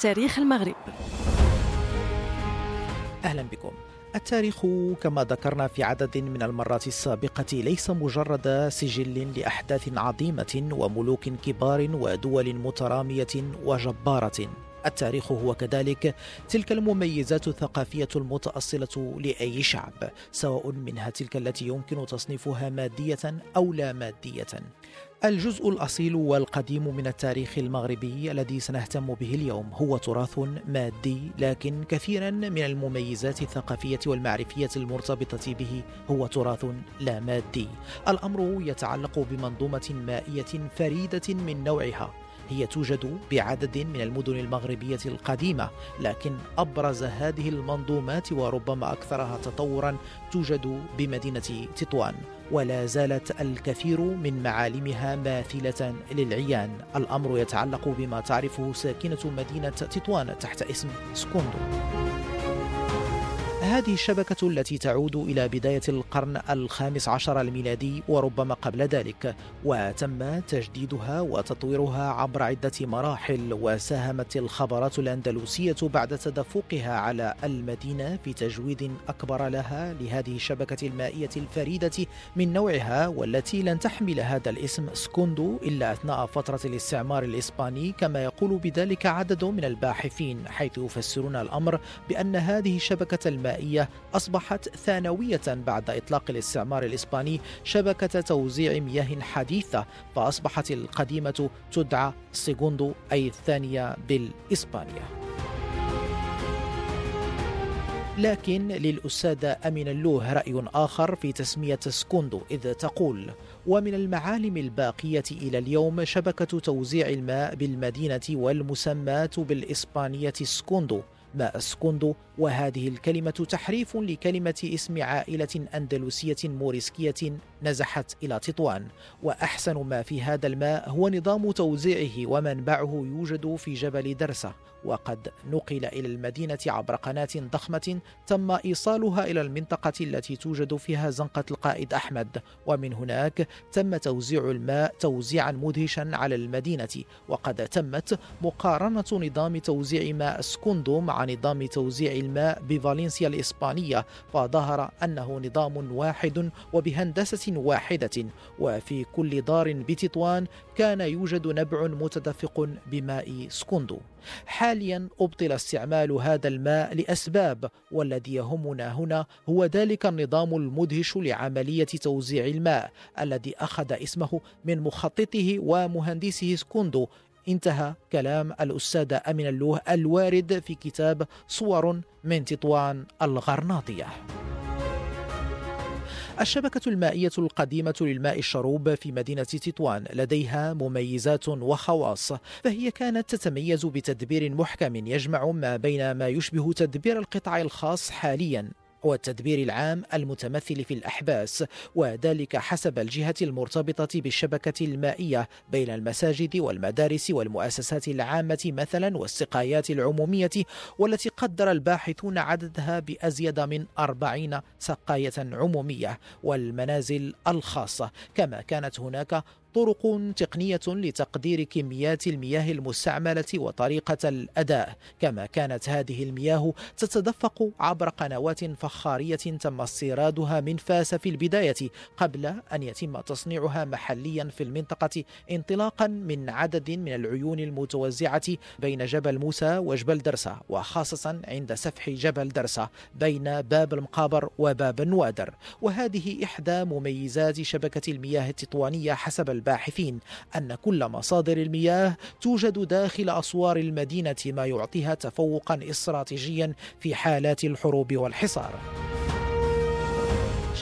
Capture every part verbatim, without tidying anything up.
تاريخ المغرب. أهلا بكم. التاريخ كما ذكرنا في عدد من المرات السابقة ليس مجرد سجل لأحداث عظيمة وملوك كبار ودول مترامية وجبارة. التاريخ هو كذلك تلك المميزات الثقافية المتأصلة لأي شعب، سواء منها تلك التي يمكن تصنيفها مادية أو لا مادية. الجزء الأصيل والقديم من التاريخ المغربي الذي سنهتم به اليوم هو تراث مادي، لكن كثيرا من المميزات الثقافية والمعرفية المرتبطة به هو تراث لا مادي. الأمر يتعلق بمنظومة مائية فريدة من نوعها، هي توجد بعدد من المدن المغربية القديمة، لكن أبرز هذه المنظومات وربما أكثرها تطورا توجد بمدينة تطوان، ولا زالت الكثير من معالمها ماثلة للعيان. الأمر يتعلق بما تعرفه ساكنة مدينة تطوان تحت اسم سكوندو. هذه الشبكة التي تعود إلى بداية القرن الخامس عشر الميلادي وربما قبل ذلك، وتم تجديدها وتطويرها عبر عدة مراحل، وساهمت الخبرات الأندلسية بعد تدفقها على المدينة في تجويد أكبر لها، لهذه الشبكة المائية الفريدة من نوعها، والتي لن تحمل هذا الاسم سكوندو إلا أثناء فترة الاستعمار الإسباني، كما يقول بذلك عدد من الباحثين، حيث يفسرون الأمر بأن هذه الشبكة المائية أصبحت ثانوية بعد إطلاق الاستعمار الإسباني شبكة توزيع مياه حديثة، فأصبحت القديمة تدعى سيغوندو أي الثانية بالإسبانية. لكن للأستاذة أمين اللوه رأي آخر في تسمية سكوندو، إذ تقول: ومن المعالم الباقية إلى اليوم شبكة توزيع الماء بالمدينة والمسماة بالإسبانية سكوندو، ماء سكوندو، وهذه الكلمة تحريف لكلمة اسم عائلة أندلسية موريسكية نزحت إلى تطوان، وأحسن ما في هذا الماء هو نظام توزيعه، ومنبعه يوجد في جبل درسة، وقد نقل إلى المدينة عبر قناة ضخمة تم إيصالها إلى المنطقة التي توجد فيها زنقة القائد أحمد، ومن هناك تم توزيع الماء توزيعا مدهشا على المدينة. وقد تمت مقارنة نظام توزيع ماء سكوندو مع نظام توزيع الماء بفالنسيا الإسبانية، فظهر أنه نظام واحد وبهندسة واحدة، وفي كل دار بتطوان كان يوجد نبع متدفق بماء سكوندو. حاليا أبطل استعمال هذا الماء لأسباب، والذي يهمنا هنا هو ذلك النظام المدهش لعملية توزيع الماء الذي أخذ اسمه من مخططه ومهندسه سكوندو. انتهى كلام الأستاذة أمين اللوه الوارد في كتاب صور من تطوان الغرناطية. الشبكة المائية القديمة للماء الشروب في مدينة تطوان لديها مميزات وخواص، فهي كانت تتميز بتدبير محكم يجمع ما بين ما يشبه تدبير القطاع الخاص حالياً والتدبير العام المتمثل في الأحباس، وذلك حسب الجهة المرتبطة بالشبكة المائية بين المساجد والمدارس والمؤسسات العامة مثلا والسقايات العمومية، والتي قدر الباحثون عددها بأزيد من أربعين سقاية عمومية، والمنازل الخاصة. كما كانت هناك طرق تقنية لتقدير كميات المياه المستعملة وطريقة الأداء، كما كانت هذه المياه تتدفق عبر قنوات فخارية تم استيرادها من فاس في البداية قبل أن يتم تصنيعها محليا في المنطقة، انطلاقا من عدد من العيون المتوزعة بين جبل موسى وجبل درسة، وخاصة عند سفح جبل درسة بين باب المقابر وباب النوادر. وهذه إحدى مميزات شبكة المياه التطوانية حسب الباحثين، أن كل مصادر المياه توجد داخل أسوار المدينة، ما يعطيها تفوقا استراتيجيا في حالات الحروب والحصار.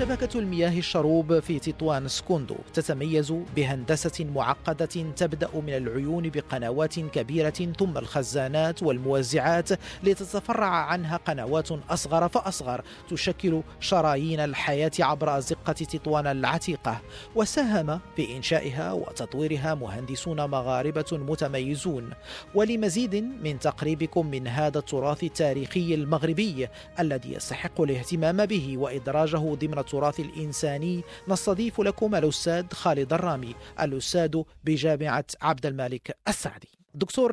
شبكة المياه الشروب في تطوان سكوندو تتميز بهندسة معقدة تبدأ من العيون بقنوات كبيرة ثم الخزانات والموزعات لتتفرع عنها قنوات أصغر فأصغر تشكل شرايين الحياة عبر أزقة تطوان العتيقة. وساهم في إنشائها وتطويرها مهندسون مغاربة متميزون. ولمزيد من تقريبكم من هذا التراث التاريخي المغربي الذي يستحق الاهتمام به وإدراجه ضمن التراث الإنساني، نستضيف لكم الأستاذ خالد الرامي، الأستاذ بجامعة عبد الملك السعدي. دكتور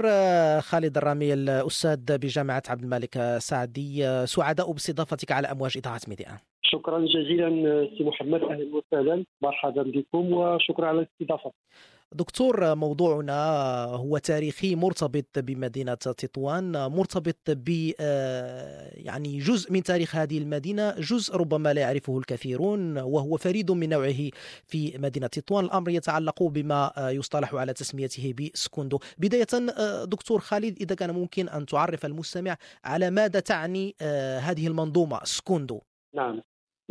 خالد الرامي، الأستاذ بجامعة عبد الملك السعدي، سعداء باستضافتك على أمواج إذاعة ميديا. شكرا جزيلا سي محمد، أهلا وسهلا، مرحبا بكم وشكرا على الاستضافة. دكتور، موضوعنا هو تاريخي مرتبط بمدينة تطوان، مرتبط ب يعني جزء من تاريخ هذه المدينة، جزء ربما لا يعرفه الكثيرون وهو فريد من نوعه في مدينة تطوان. الأمر يتعلق بما يصطلح على تسميته بسكوندو. بداية دكتور خالد، إذا كان ممكن أن تعرف المستمع على ماذا تعني هذه المنظومة سكوندو. نعم،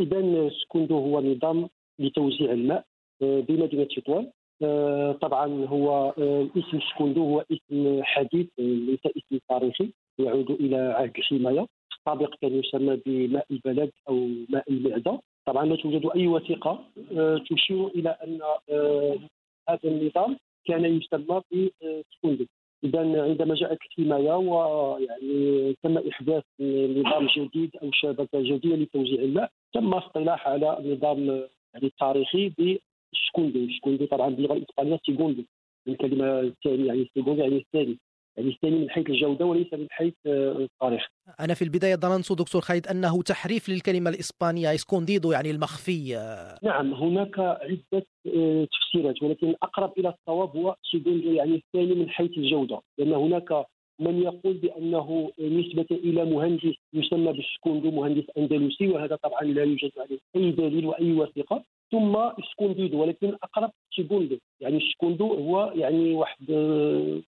إذن سكوندو هو نظام لتوزيع الماء بمدينة تطوان. آه طبعا هو آه اسم سكوندو هو اسم حديث ليس اسم تاريخي، يعود الى عهد الحمايه. السابق كان يسمى بماء البلد او ماء المعده. طبعا لا توجد اي وثيقه آه تشير الى ان آه هذا النظام كان يسمى بسكوندو. اذا عندما جاءت الحمايه ويعني تم احداث نظام جديد او شبكه جديده لتوزيع الماء، تم اصطلاح على نظام يعني تاريخي ب سكوندو. سكوندو طبعا باللغه الاسبانيه سيغوندو، الكلمه الثانيه يعني سيغوندو يعني الثاني، يعني الثاني من حيث الجوده وليس من حيث التاريخ. انا في البدايه ظننت دكتور خالد انه تحريف للكلمه الاسبانيه اسكونديدو يعني المخفي. نعم، هناك عده تفسيرات ولكن الاقرب الى الصواب هو سيغوندو يعني الثاني من حيث الجوده، لان هناك من يقول بانه نسبه الى مهندس يسمى بالسكوندو، مهندس اندلسي، وهذا طبعا لا يوجد عليه اي دليل واي وثيقه، ثم سكونديدو. ولكن اقرب سيغوندو، يعني السكوندو هو يعني واحد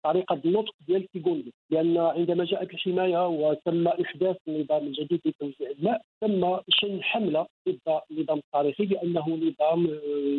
طريقه النطق ديال سيغوندو، لان عندما جاءت الحمايه وتم احداث نظام جديد لتوزيع الماء، تم شن حمله ضد النظام التاريخي بانه نظام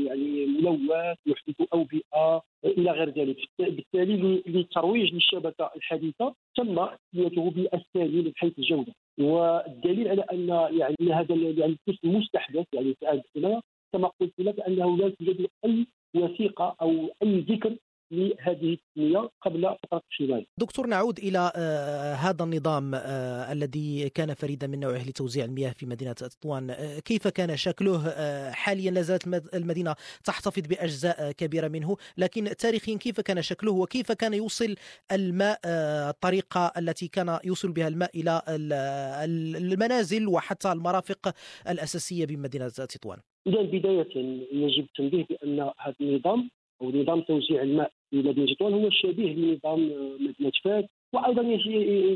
يعني ملوث يحدث اوبئه الى غير ذلك. بالتالي للترويج للشبكه الحديثه تم تسميته بالثاني من حيث الجوده، والدليل على ان يعني هذا يعني الاسم مستحدث يعني في هذه الحمايه كما قلت لك انه لا توجد اي وثيقه او اي ذكر لهذه التسميه قبل فتره الحمايه. دكتور، نعود الى آه هذا النظام آه الذي كان فريدا من نوعه لتوزيع المياه في مدينه تطوان. آه كيف كان شكله؟ آه حاليا لا زالت المدينه تحتفظ باجزاء كبيره منه، لكن تاريخيا كيف كان شكله وكيف كان يوصل الماء، آه الطريقه التي كان يوصل بها الماء الى المنازل وحتى المرافق الاساسيه بمدينه تطوان؟ إذا بداية يجب تنبيه بأن هذا النظام أو نظام توزيع الماء في مدينة تطوان هو شبيه لنظام مدينة فاس، وأيضا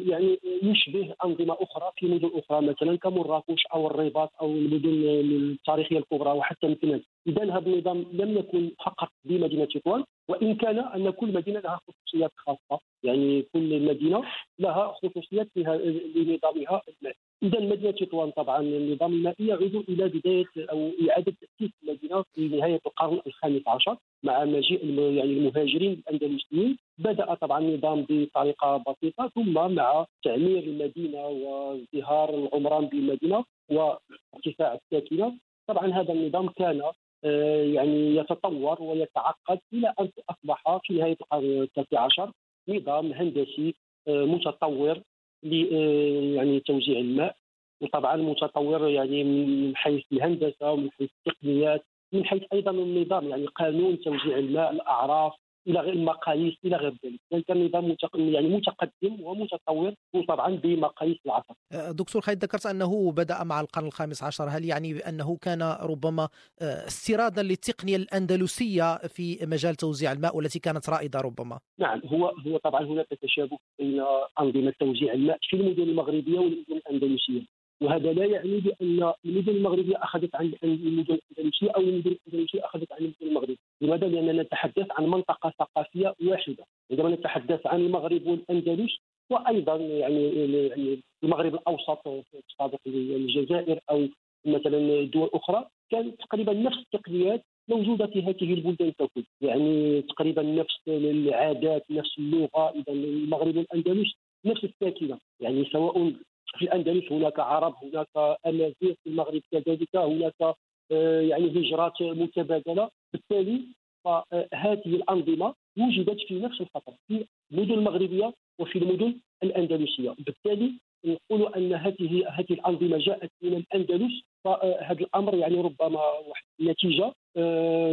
يعني يشبه أنظمة أخرى في مدن أخرى مثلا كمراكش أو الرباط أو المدن التاريخية الكبرى وحتى مثلا. إذا هذا النظام لم يكن فقط بمدينة تطوان، وإن كان أن كل مدينة لها خصوصيات خاصة، يعني كل مدينة لها خصوصيات لنظامها المائي. إذا مدينة تطوان طبعا النظام المائي يعود إلى بداية أو إعادة تأسيس المدينة في نهاية القرن الخامس عشر مع مجيء يعني المهاجرين الأندلسيين. بدأ طبعا النظام بطريقة بسيطة، ثم مع تعمير المدينة وازدهار العمران بالمدينة وارتفاع الساكنة طبعا هذا النظام كان يعني يتطور ويتعقد إلى أن أصبح في نهاية القرن التاسع عشر نظام هندسي متطور يعني توزيع الماء، وطبعا متطور يعني من حيث الهندسة ومن حيث التقنيات، من حيث أيضا النظام يعني قانون توزيع الماء، الأعراف إلى غير المقاييس إلى غير ذلك. يعني كان نظام يعني متقدم ومتطور وطبعا بمقاييس العصر. دكتور خالد، ذكرت أنه بدأ مع القرن الخامس عشر، هل يعني بأنه كان ربما استيرادا للتقنية الأندلسية في مجال توزيع الماء والتي كانت رائدة ربما؟ نعم، هو هو طبعا هناك تشابه بين أنظمة توزيع الماء في المدن المغربية والمدن الأندلسية، وهذا لا يعني بأن المدن المغربية أخذت عن المدن الأندلسية أو المدن الأندلسية أخذت عن المدن المغربية. لماذا؟ لأننا نتحدث عن منطقة ثقافية واحدة. عندما نتحدث عن المغرب والأندلس وأيضا يعني المغرب الأوسط سابق الجزائر أو مثلا دول أخرى كانت تقريبا نفس التقنيات موجودة في هذه البلدان ككل، يعني تقريبا نفس العادات، نفس اللغة. إذا المغرب والأندلس نفس الساكنة، يعني سواء في الأندلس هناك عرب، هناك أمازيغ، في المغرب كذلك هناك يعني هجرات متبادلة. بالتالي فهذه الأنظمة وجدت في نفس الفترة في المدن المغربية وفي المدن الأندلسية. بالتالي نقول أن هذه هذه الأنظمة جاءت من الأندلس، فهذا الأمر يعني ربما واحد نتيجة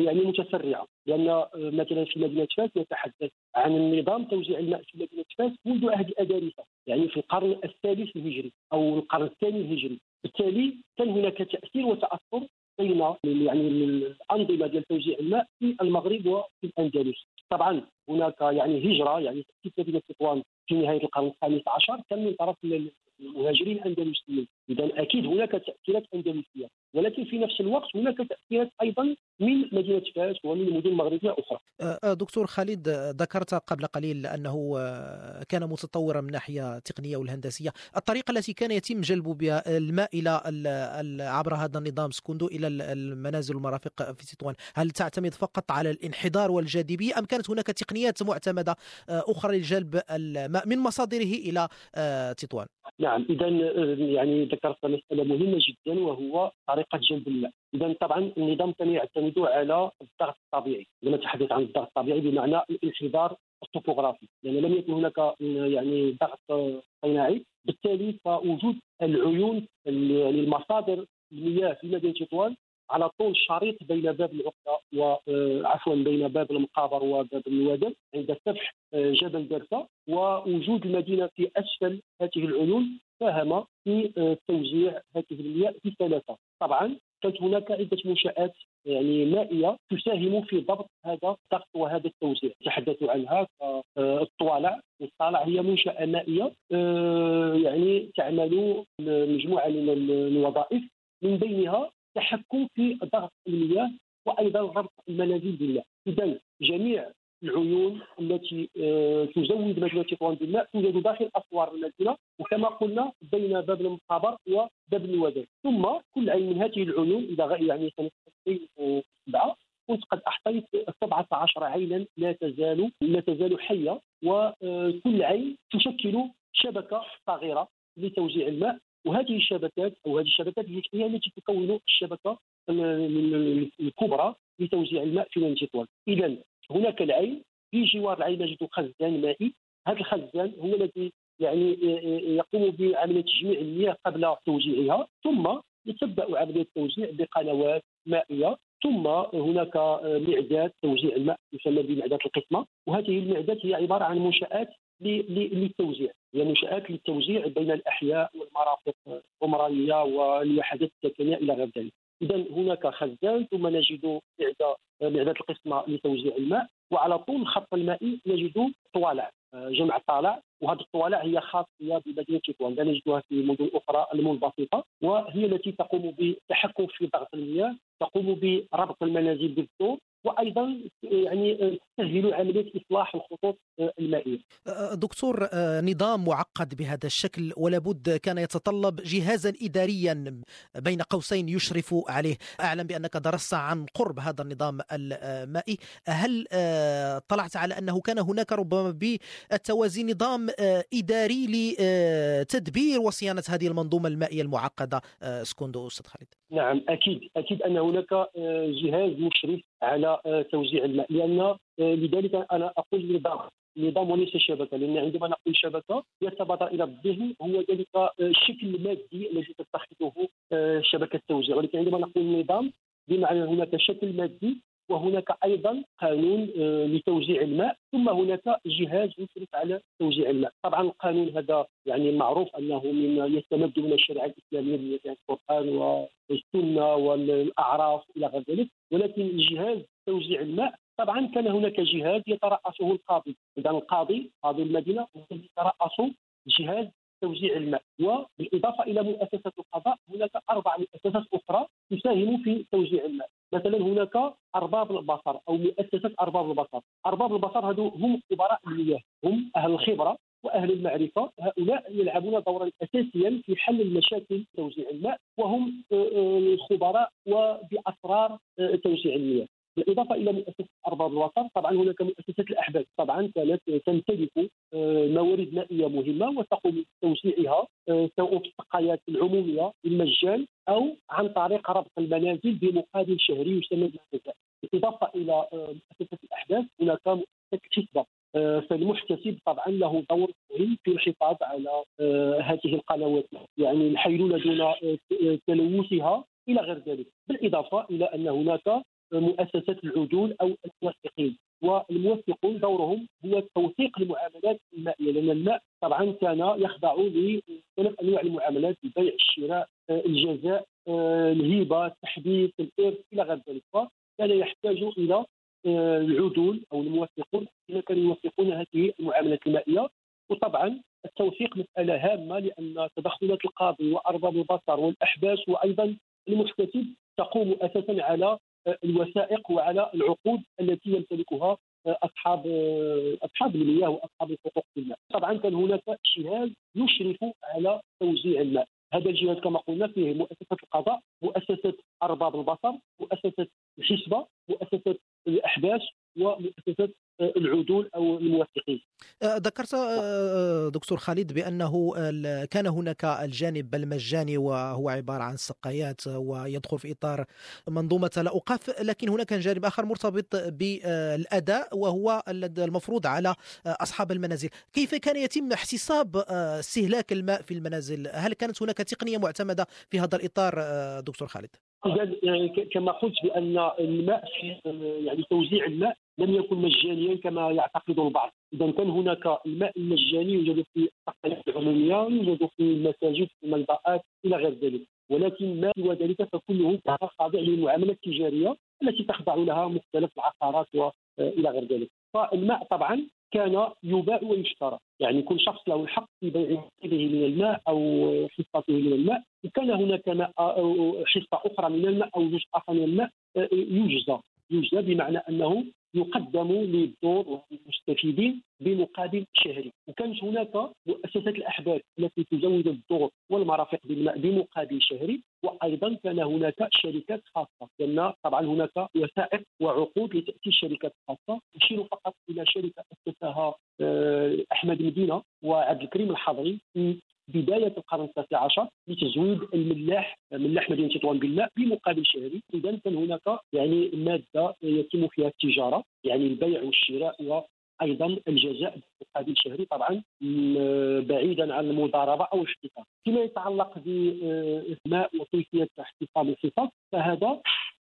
يعني متسرعة، لأن مثلا في مدينة فاس نتحدث عن نظام توزيع الماء في مدينة فاس منذ عهد الأدارسة، يعني في القرن الثالث الهجري أو القرن الثاني الهجري. بالتالي كان هناك تأثير وتأثر بين يعني الأنظمة ديال توزيع الماء في المغرب وفي الأندلس. طبعا هناك يعني هجرة، يعني تأسيس مدينة تطوان في نهاية القرن الخامس عشر كان من طرف المهاجرين الأندلسيين. إذا أكيد هناك تأثيرات أندلسية، ولكن في نفس الوقت هناك تأثيرات أيضا من مدينة فاس ومن مدن مغربية أخرى. دكتور خالد، ذكرت قبل قليل أنه كان متطورا من ناحية تقنية والهندسية. الطريقة التي كان يتم جلب بها الماء إلى عبر هذا النظام سكوندو إلى المنازل والمرافق في تطوان، هل تعتمد فقط على الانحدار والجاذبية أم كانت هناك تقنيات معتمدة أخرى لجلب الماء من مصادره إلى تطوان؟ نعم، إذا يعني ذكرت مسألة مهمة جدا وهو طريقة جلب الماء. إذا طبعا النظام كان يعتمد على الضغط الطبيعي. لما نتحدث عن الضغط الطبيعي بمعنى الانحدار الطوبوغرافي، لأن يعني لم يكن هناك يعني ضغط صناعي. بالتالي فوجود العيون للمصادر المياه في مدينة تطوان على طول شريط بين باب العقدة وعفوا بين باب المقابر وباب الوادل عند سفح جبل درفة، ووجود المدينة في أسفل هذه العيون ساهم في توزيع هذه المياه في ثلاثة. طبعا كانت هناك عدة منشآت يعني مائية تساهم في ضبط هذا الضغط وهذا التوزيع، تحدثوا عنها الطوالع. الطالع هي منشأة مائية يعني تعمل مجموعة من الوظائف من بينها تحكم في ضغط المياه وأيضا ربط المنازل بالماء. إذن جميع العيون التي تزود مدينة تطوان بالماء توجد داخل أسوار المدينة، وكما قلنا بين باب المقابر وباب الوداد. ثم كل عين من هذه العيون إذا يعني سنة ألفين وسبعة كنت قد أحصيت سبعة عشر عينا لا تزال لا تزال حية، وكل عين تشكل شبكة صغيرة لتوزيع الماء. وهذه الشبكات أو هذه الشبكات هي التي تكون الشبكة الكبرى لتوزيع الماء في مدينة تطوان. إذا هناك العين، في جوار العين نجد خزان مائي. هذا الخزان هو الذي يعني يقوم بعملية تجميع المياه قبل توزيعها، ثم يتبع عملية التوزيع بقنوات مائية. ثم هناك معدات توزيع الماء يسمى بمعدات القسمة، وهذه المعدات هي عبارة عن منشآت للتوزيع، هي يعني منشآت للتوزيع بين الأحياء والمرافق العمرانية والوحدات السكنية إلى غير ذلك. إذا هناك خزان، ثم نجد معدات القسمة لتوزيع الماء، وعلى طول الخط المائي نجد طوالع، جمع طالع. وهذه الطوالع هي خاصة بمدينة تطوان، لا نجدها في مدن أخرى المنبسطة، وهي التي تقوم بتحكم في ضغط المياه، تقوم بربط المنازل بالدور، وأيضا يعني تسهل عملية إصلاح الخطوط المائية. دكتور، نظام معقد بهذا الشكل ولابد كان يتطلب جهازا إداريا بين قوسين يشرف عليه. أعلم بأنك درست عن قرب هذا النظام المائي، هل طلعت على أنه كان هناك ربما بالتوازي نظام إداري لتدبير وصيانة هذه المنظومة المائية المعقدة سكوندو أستاذ خالد؟ نعم، أكيد أكيد أن هناك جهاز مشرف على توزيع الماء، لأن لذلك أنا أقول نظام نظام وليس شبكة، لأن عندما نقول شبكة يتبادر إلى الذهن هو ذلك الشكل المادي الذي تتخذه شبكة التوزيع، ولكن عندما نقول نظام بمعنى هناك شكل مادي وهناك أيضا قانون لتوزيع الماء، ثم هناك جهاز يشرف على توزيع الماء. طبعا القانون هذا يعني معروف أنه من يستمد من الشريعة الإسلامية، يعني القرآن والسنة والأعراف إلى غير ذلك. ولكن جهاز توزيع الماء طبعا كان هناك جهاز يترأسه القاضي. إذا القاضي قاضي المدينة يترأس جهاز توزيع الماء، وبالإضافة إلى مؤسسة القضاء هناك أربع مؤسسات أخرى تساهم في توزيع الماء. مثلا هناك أرباب البصر أو مؤسسة أرباب البصر. أرباب البصر هذو هم خبراء المياه، هم أهل الخبرة وأهل المعرفة هؤلاء يلعبون دورا أساسيا في حل المشاكل توزيع الماء، وهم الخبراء وبأسرار توزيع المياه. بالإضافة إلى مؤسسة أرباب الوطن، طبعا هناك مؤسسة الأحباب طبعا كانت تمتلك موارد مائية مهمة وتقوم بتوزيعها سواء في السقايات العمومية بالمجان أو عن طريق ربط المنازل بمقابل شهري يسمى بالجزاء. بالإضافة إلى مؤسسة الأحباب هناك مؤسسة الحسبة، فالمحتسب طبعا له دور مهم في الحفاظ على هذه القنوات، يعني الحيلولة دون تلوثها إلى غير ذلك. بالإضافة إلى أن هناك مؤسسات العدول أو الموثقين، والموثقون دورهم هو توثيق المعاملات المائية، لأن الماء طبعا كان يخضع لثلاث أنواع المعاملات: البيع، الشراء، الجزاء، الهبة، التحديث، الإرث إلى غير ذلك. كان يحتاج إلى العدول أو الموثقون الذين كانوا يوثقون هذه المعاملات المائية. وطبعا التوثيق مسألة هامة، لأن تدخلات القاضي وأرباب البصر والأحباس وأيضا المحتسب تقوم أساسا على الوثائق وعلى العقود التي يمتلكها أصحاب أصحاب المياه وأصحاب حقوق الماء. طبعا كان هناك جهاز يشرف على توزيع الماء، هذا الجهاز كما قلنا فيه مؤسسة القضاء، مؤسسة أرباب البصر، مؤسسة الحسبة، مؤسسة الأحباس، ومؤسسة العدول أو الموثقين. ذكرت دكتور خالد بأنه كان هناك الجانب المجاني وهو عبارة عن سقايات ويدخل في إطار منظومة لا أوقاف، لكن هناك جانب آخر مرتبط بالأداء وهو المفروض على أصحاب المنازل. كيف كان يتم احتساب استهلاك الماء في المنازل؟ هل كانت هناك تقنية معتمدة في هذا الإطار دكتور خالد؟ كما قلت بأن الماء يعني توزيع الماء لم يكن مجانيا كما يعتقد البعض. إذا كان هناك الماء المجاني يوجد في السقايات العمومية، يوجد في المساجد، في المنبعات إلى غير ذلك، ولكن ما سوى ذلك فكله خاضع للمعاملة التجارية التي تخضع لها مختلف العقارات وإلى غير ذلك. فالماء طبعا كان يباع ويشترى، يعني كل شخص له الحق في بيع نصيبه من الماء أو حصته من الماء، وكان هناك ماء أو حصة أخرى من الماء أو جزء آخر من الماء يجزى يجزى بمعنى أنه يقدم للدور والمستفيدين بمقابل شهري. وكانت هناك مؤسسة الأحباب التي تزود الدور والمرافق بالماء بمقابل شهري، وأيضا كان هناك شركات خاصة، لأن طبعا هناك وثائق وعقود لتأتي الشركات الخاصة. أشير فقط إلى شركة أسسها أحمد مدينة وعبد الكريم الحضري في بداية القرن التاسع عشر لتزويد الملاح ملاح مدينة تطوان بالماء بمقابل شهري. إذا كان هناك يعني مادة يتم فيها التجارة، يعني البيع والشراء وأيضا الجزاء بمقابل شهري، طبعا بعيدا عن المضاربة أو الاحتكار. فيما يتعلق بالماء وكيفية احتفاظ الحصص، فهذا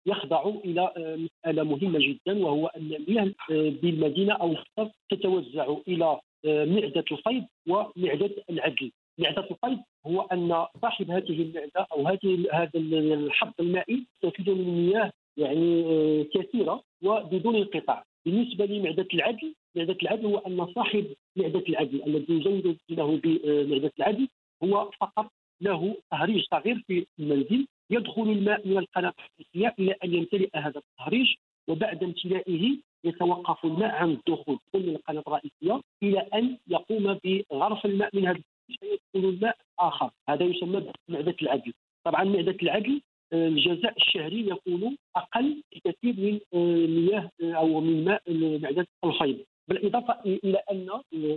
يخضع إلى مسألة مهمة جدا، وهو أن المياه بالمدينة أو الحصص تتوزع إلى معدة الفيض ومعدة العدل. معدة الفيض هو أن صاحب هذه المعدة أو هذه هذا الحب المائي يستفيد من المياه يعني كثيرة وبدون انقطاع. بالنسبة لمعدة العدل، معدة العدل هو أن صاحب معدة العدل الذي يزود له بمعدة العدل هو فقط له تهريج صغير في المنزل، يدخل الماء من القناة الرئيسية إلى أن يمتلئ هذا التهريج، وبعد امتلائه يتوقف الماء عن الدخول من القناة الرئيسية إلى أن يقوم بغرف الماء من هذا يدخل الماء آخر، هذا يسمى بمعدة العدل. طبعا معدة العدل الجزاء الشهري يكون أقل بكثير من مياه أو من ماء معدة الفيض. بالإضافة إلى أن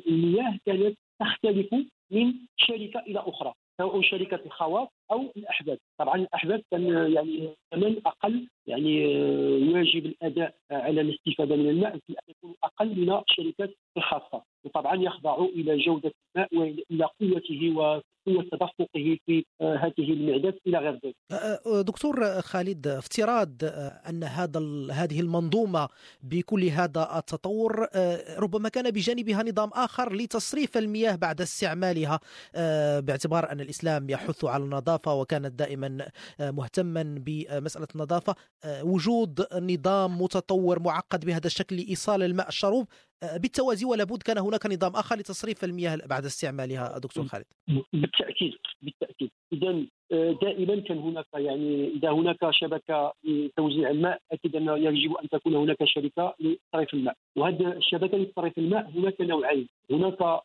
المياه كانت تختلف من شركة إلى أخرى، سواء شركة الخواص أو الأحباب. طبعا الأحباب كان يعني ثمن أقل، يعني واجب الأداء على الاستفادة من الماء يكون أقل من الشركات الخاصة، وطبعا يخضع إلى جودة الماء وإلى قوته وقوة تدفقه في هذه المعدات إلى غير ذلك. دكتور خالد، افتراض أن هذا هذه المنظومة بكل هذا التطور ربما كان بجانبها نظام آخر لتصريف المياه بعد استعمالها، باعتبار أن الإسلام يحث على النظافة وكانت دائما مهتما بمسألة النظافة، وجود نظام متطور معقد بهذا الشكل لإيصال الماء الشروب بالتوازي ولابد كان هناك نظام آخر لتصريف المياه بعد استعمالها. دكتور خالد، بالتأكيد بالتأكيد. إذن دائما كان هناك يعني إذا هناك شبكة لتوزيع الماء أكيد أنه يجب أن تكون هناك شركة لتصريف الماء، وهذه الشبكة لتصريف الماء هناك نوعين: هناك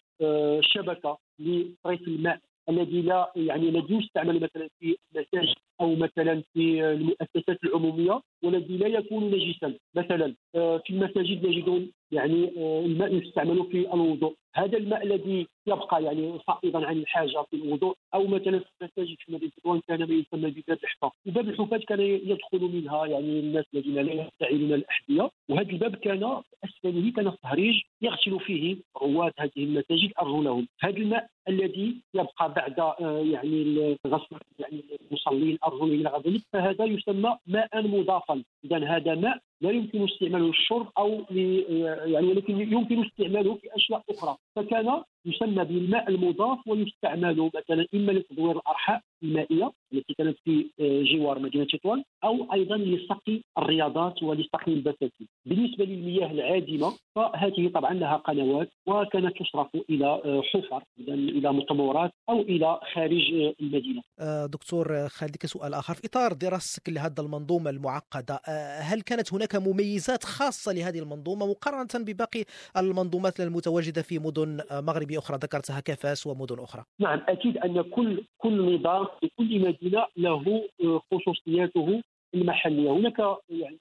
شبكه لصرف الماء الذي لا يعني الذي يستعمل مثلا في المساجد او مثلا في المؤسسات العموميه والذي لا يكون نجسا. مثلا في المساجد نجدون يعني الماء يستعمل في الوضوء، هذا الماء الذي يبقى يعني صائغا عن الحاجه في الوضوء، او مثلا في المساجد في مدينه تطوان كان ما يسمى بباب الحفاه، وباب الحفاه كان يدخل منها يعني الناس الذين لا يستعملون الاحذيه، وهذا الباب كان اسفله كان الصهريج يغسل فيه رواد هذه المساجد ارجلهم. هذا الماء الذي يبقى بعد يعني غسل يعني المصلين ارجل الى غير، فهذا يسمى ماء مضافا. اذا هذا ماء لا يمكن استعماله للشرب او يعني ولكن يمكن استعماله في اشياء اخرى، فكان يسمى بالماء المضاف ويستعمل مثلا اما لتدوير الارحاء المائيه التي كانت في جوار مدينه تطوان، او ايضا لسقي الرياضات ولسقي البساتين. بالنسبه للمياه العادمه فهذه طبعا لها قنوات وكانت تصرف الى حفر الى مطبورات او الى خارج المدينه. دكتور خالد، كسؤال اخر، في اطار دراستك لهذا المنظومه المعقده، هل كانت هناك مميزات خاصه لهذه المنظومه مقارنه بباقي المنظومات المتواجده في مدن مغربيه أخرى ذكرتها كفاس ومدن أخرى؟ نعم، أكيد أن كل كل نظام في كل مدينة له خصوصياته المحلية. هناك يعني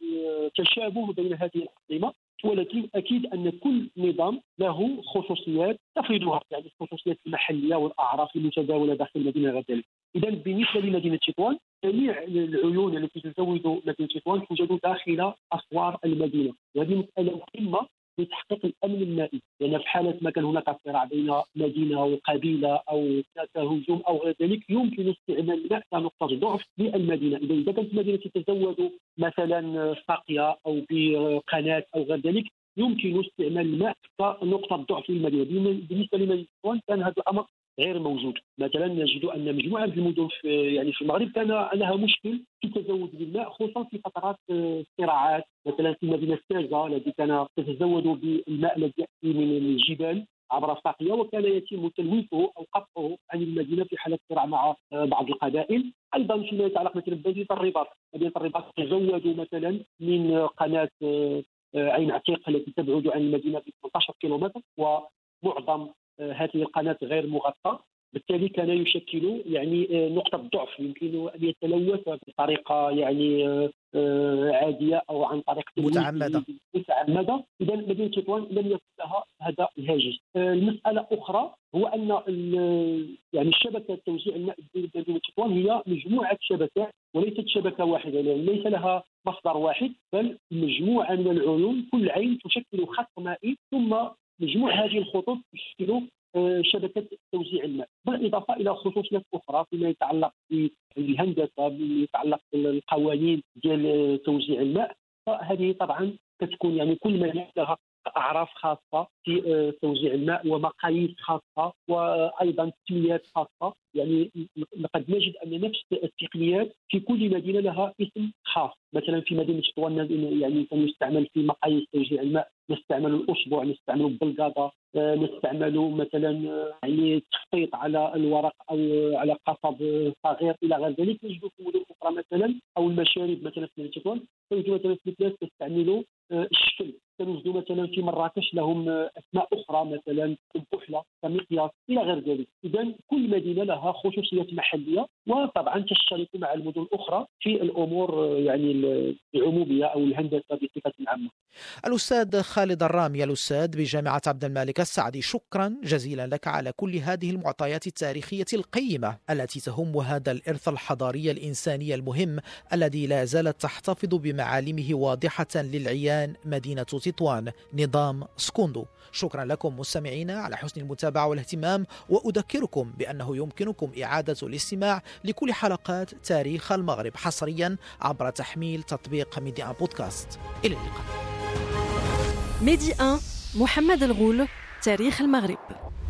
تشابه بين هذه الأنظمة، ولكن أكيد أن كل نظام له خصوصيات تفرضها يعني الخصوصيات المحلية والأعراف المتداولة داخل المدينة غدا. إذا بالنسبة لمدينة تطوان، جميع العيون التي تزود مدينة تطوان توجد داخل أسوار المدينة، وهذه مسألة مهمة لتحقيق الامن المائي، لان يعني في حاله ما كان هناك صراع بين مدينه وقبيله او هجوم او غير ذلك يمكن استعمال الماء كنقطه ضعف للمدينه. اذا كانت المدينه تتزود مثلا ساقيه او بقناه او غير ذلك يمكن استعمال الماء كنقطه ضعف للمدينه. بالنسبه لمدينه تطوان كان هذا الامر غير موجود. مثلا نجد ان مجموعه من المدن في يعني في المغرب كان لها مشكل في التزود بالماء، خصوصا في فترات الصراعات. مثلا في مدينه ساجة التي كان تتزود بالماء الذي ياتي من الجبال عبر ساقيه، وكان يتم تلويثه او قطعه عن المدينه في حاله صراع مع بعض القبائل. ايضا فيما يتعلق مثلا بمدينه الرباط، مدينه الرباط تزودوا مثلا من قناه عين عتيق التي تبعد عن المدينه ب ثمانية عشر كيلومتر، ومعظم هذه القناة غير مغطاة، بالتالي كان يشكل يعني نقطة ضعف يمكن أن يتلوث بطريقة يعني عادية أو عن طريق متعمدة. متعمدة. إذا مدينة تطوان لم يكن لها هذا الهاجس. المسألة أخرى هو أن يعني شبكة توزيع الماء بمدينة تطوان هي مجموعة شبكات وليست شبكة واحدة، لأن ليس لها مصدر واحد، بل مجموعة من العيون، كل عين تشكل خط مائي، ثم مجموع هذه الخطوط تشكل شبكة توزيع الماء، بالإضافة إلى خصوصيات أخرى فيما يتعلق بالهندسة، فيما يتعلق بالقوانين ديال توزيع الماء. فهذه طبعا كتكون يعني كل مدينة لها أعراف خاصة في توزيع الماء ومقاييس خاصة وأيضا تسميات خاصة. يعني لقد نجد أن نفس التقنيات في كل مدينة لها اسم خاص. مثلا في مدينة تطوان يعني كان يستعمل في مقاييس توزيع الماء، نستعمل الأصبع، نستعمل البلقاضة، نستعمل مثلا يعني تخطيط على الورق أو على قصب صغير إلى غير ذلك. نجد في مدن أخرى مثلا أو المشارب مثلا في مدينة تطوان تجد مثلا في بلاص تستعمل الشكل، تنجد مثلا في مراكش لهم أسماء أخرى مثلا البحلة، كمقياس إلى غير ذلك. إذن كل مدينة لها خصوصيات محلية، وطبعا تشترك مع المدن الأخرى في الأمور يعني العمومية أو الهندسة بصفة عامة. الأستاذ خالد الرامي، الأستاذ بجامعة عبد الملك السعدي، شكرا جزيلا لك على كل هذه المعطيات التاريخية القيمة التي تهم هذا الإرث الحضاري الإنساني المهم الذي لا زالت تحتفظ بمعالمه واضحة للعيان مدينة تطوان نظام سكوندو. شكرا لكم مستمعينا على حسن المتابعة والاهتمام، وأذكركم بأنه يمكنكم إعادة الاستماع لكل حلقات تاريخ المغرب حصريا عبر تحميل تطبيق ميدي أن بودكاست. إلى اللقاء. ميدي أن محمد الغول، تاريخ المغرب.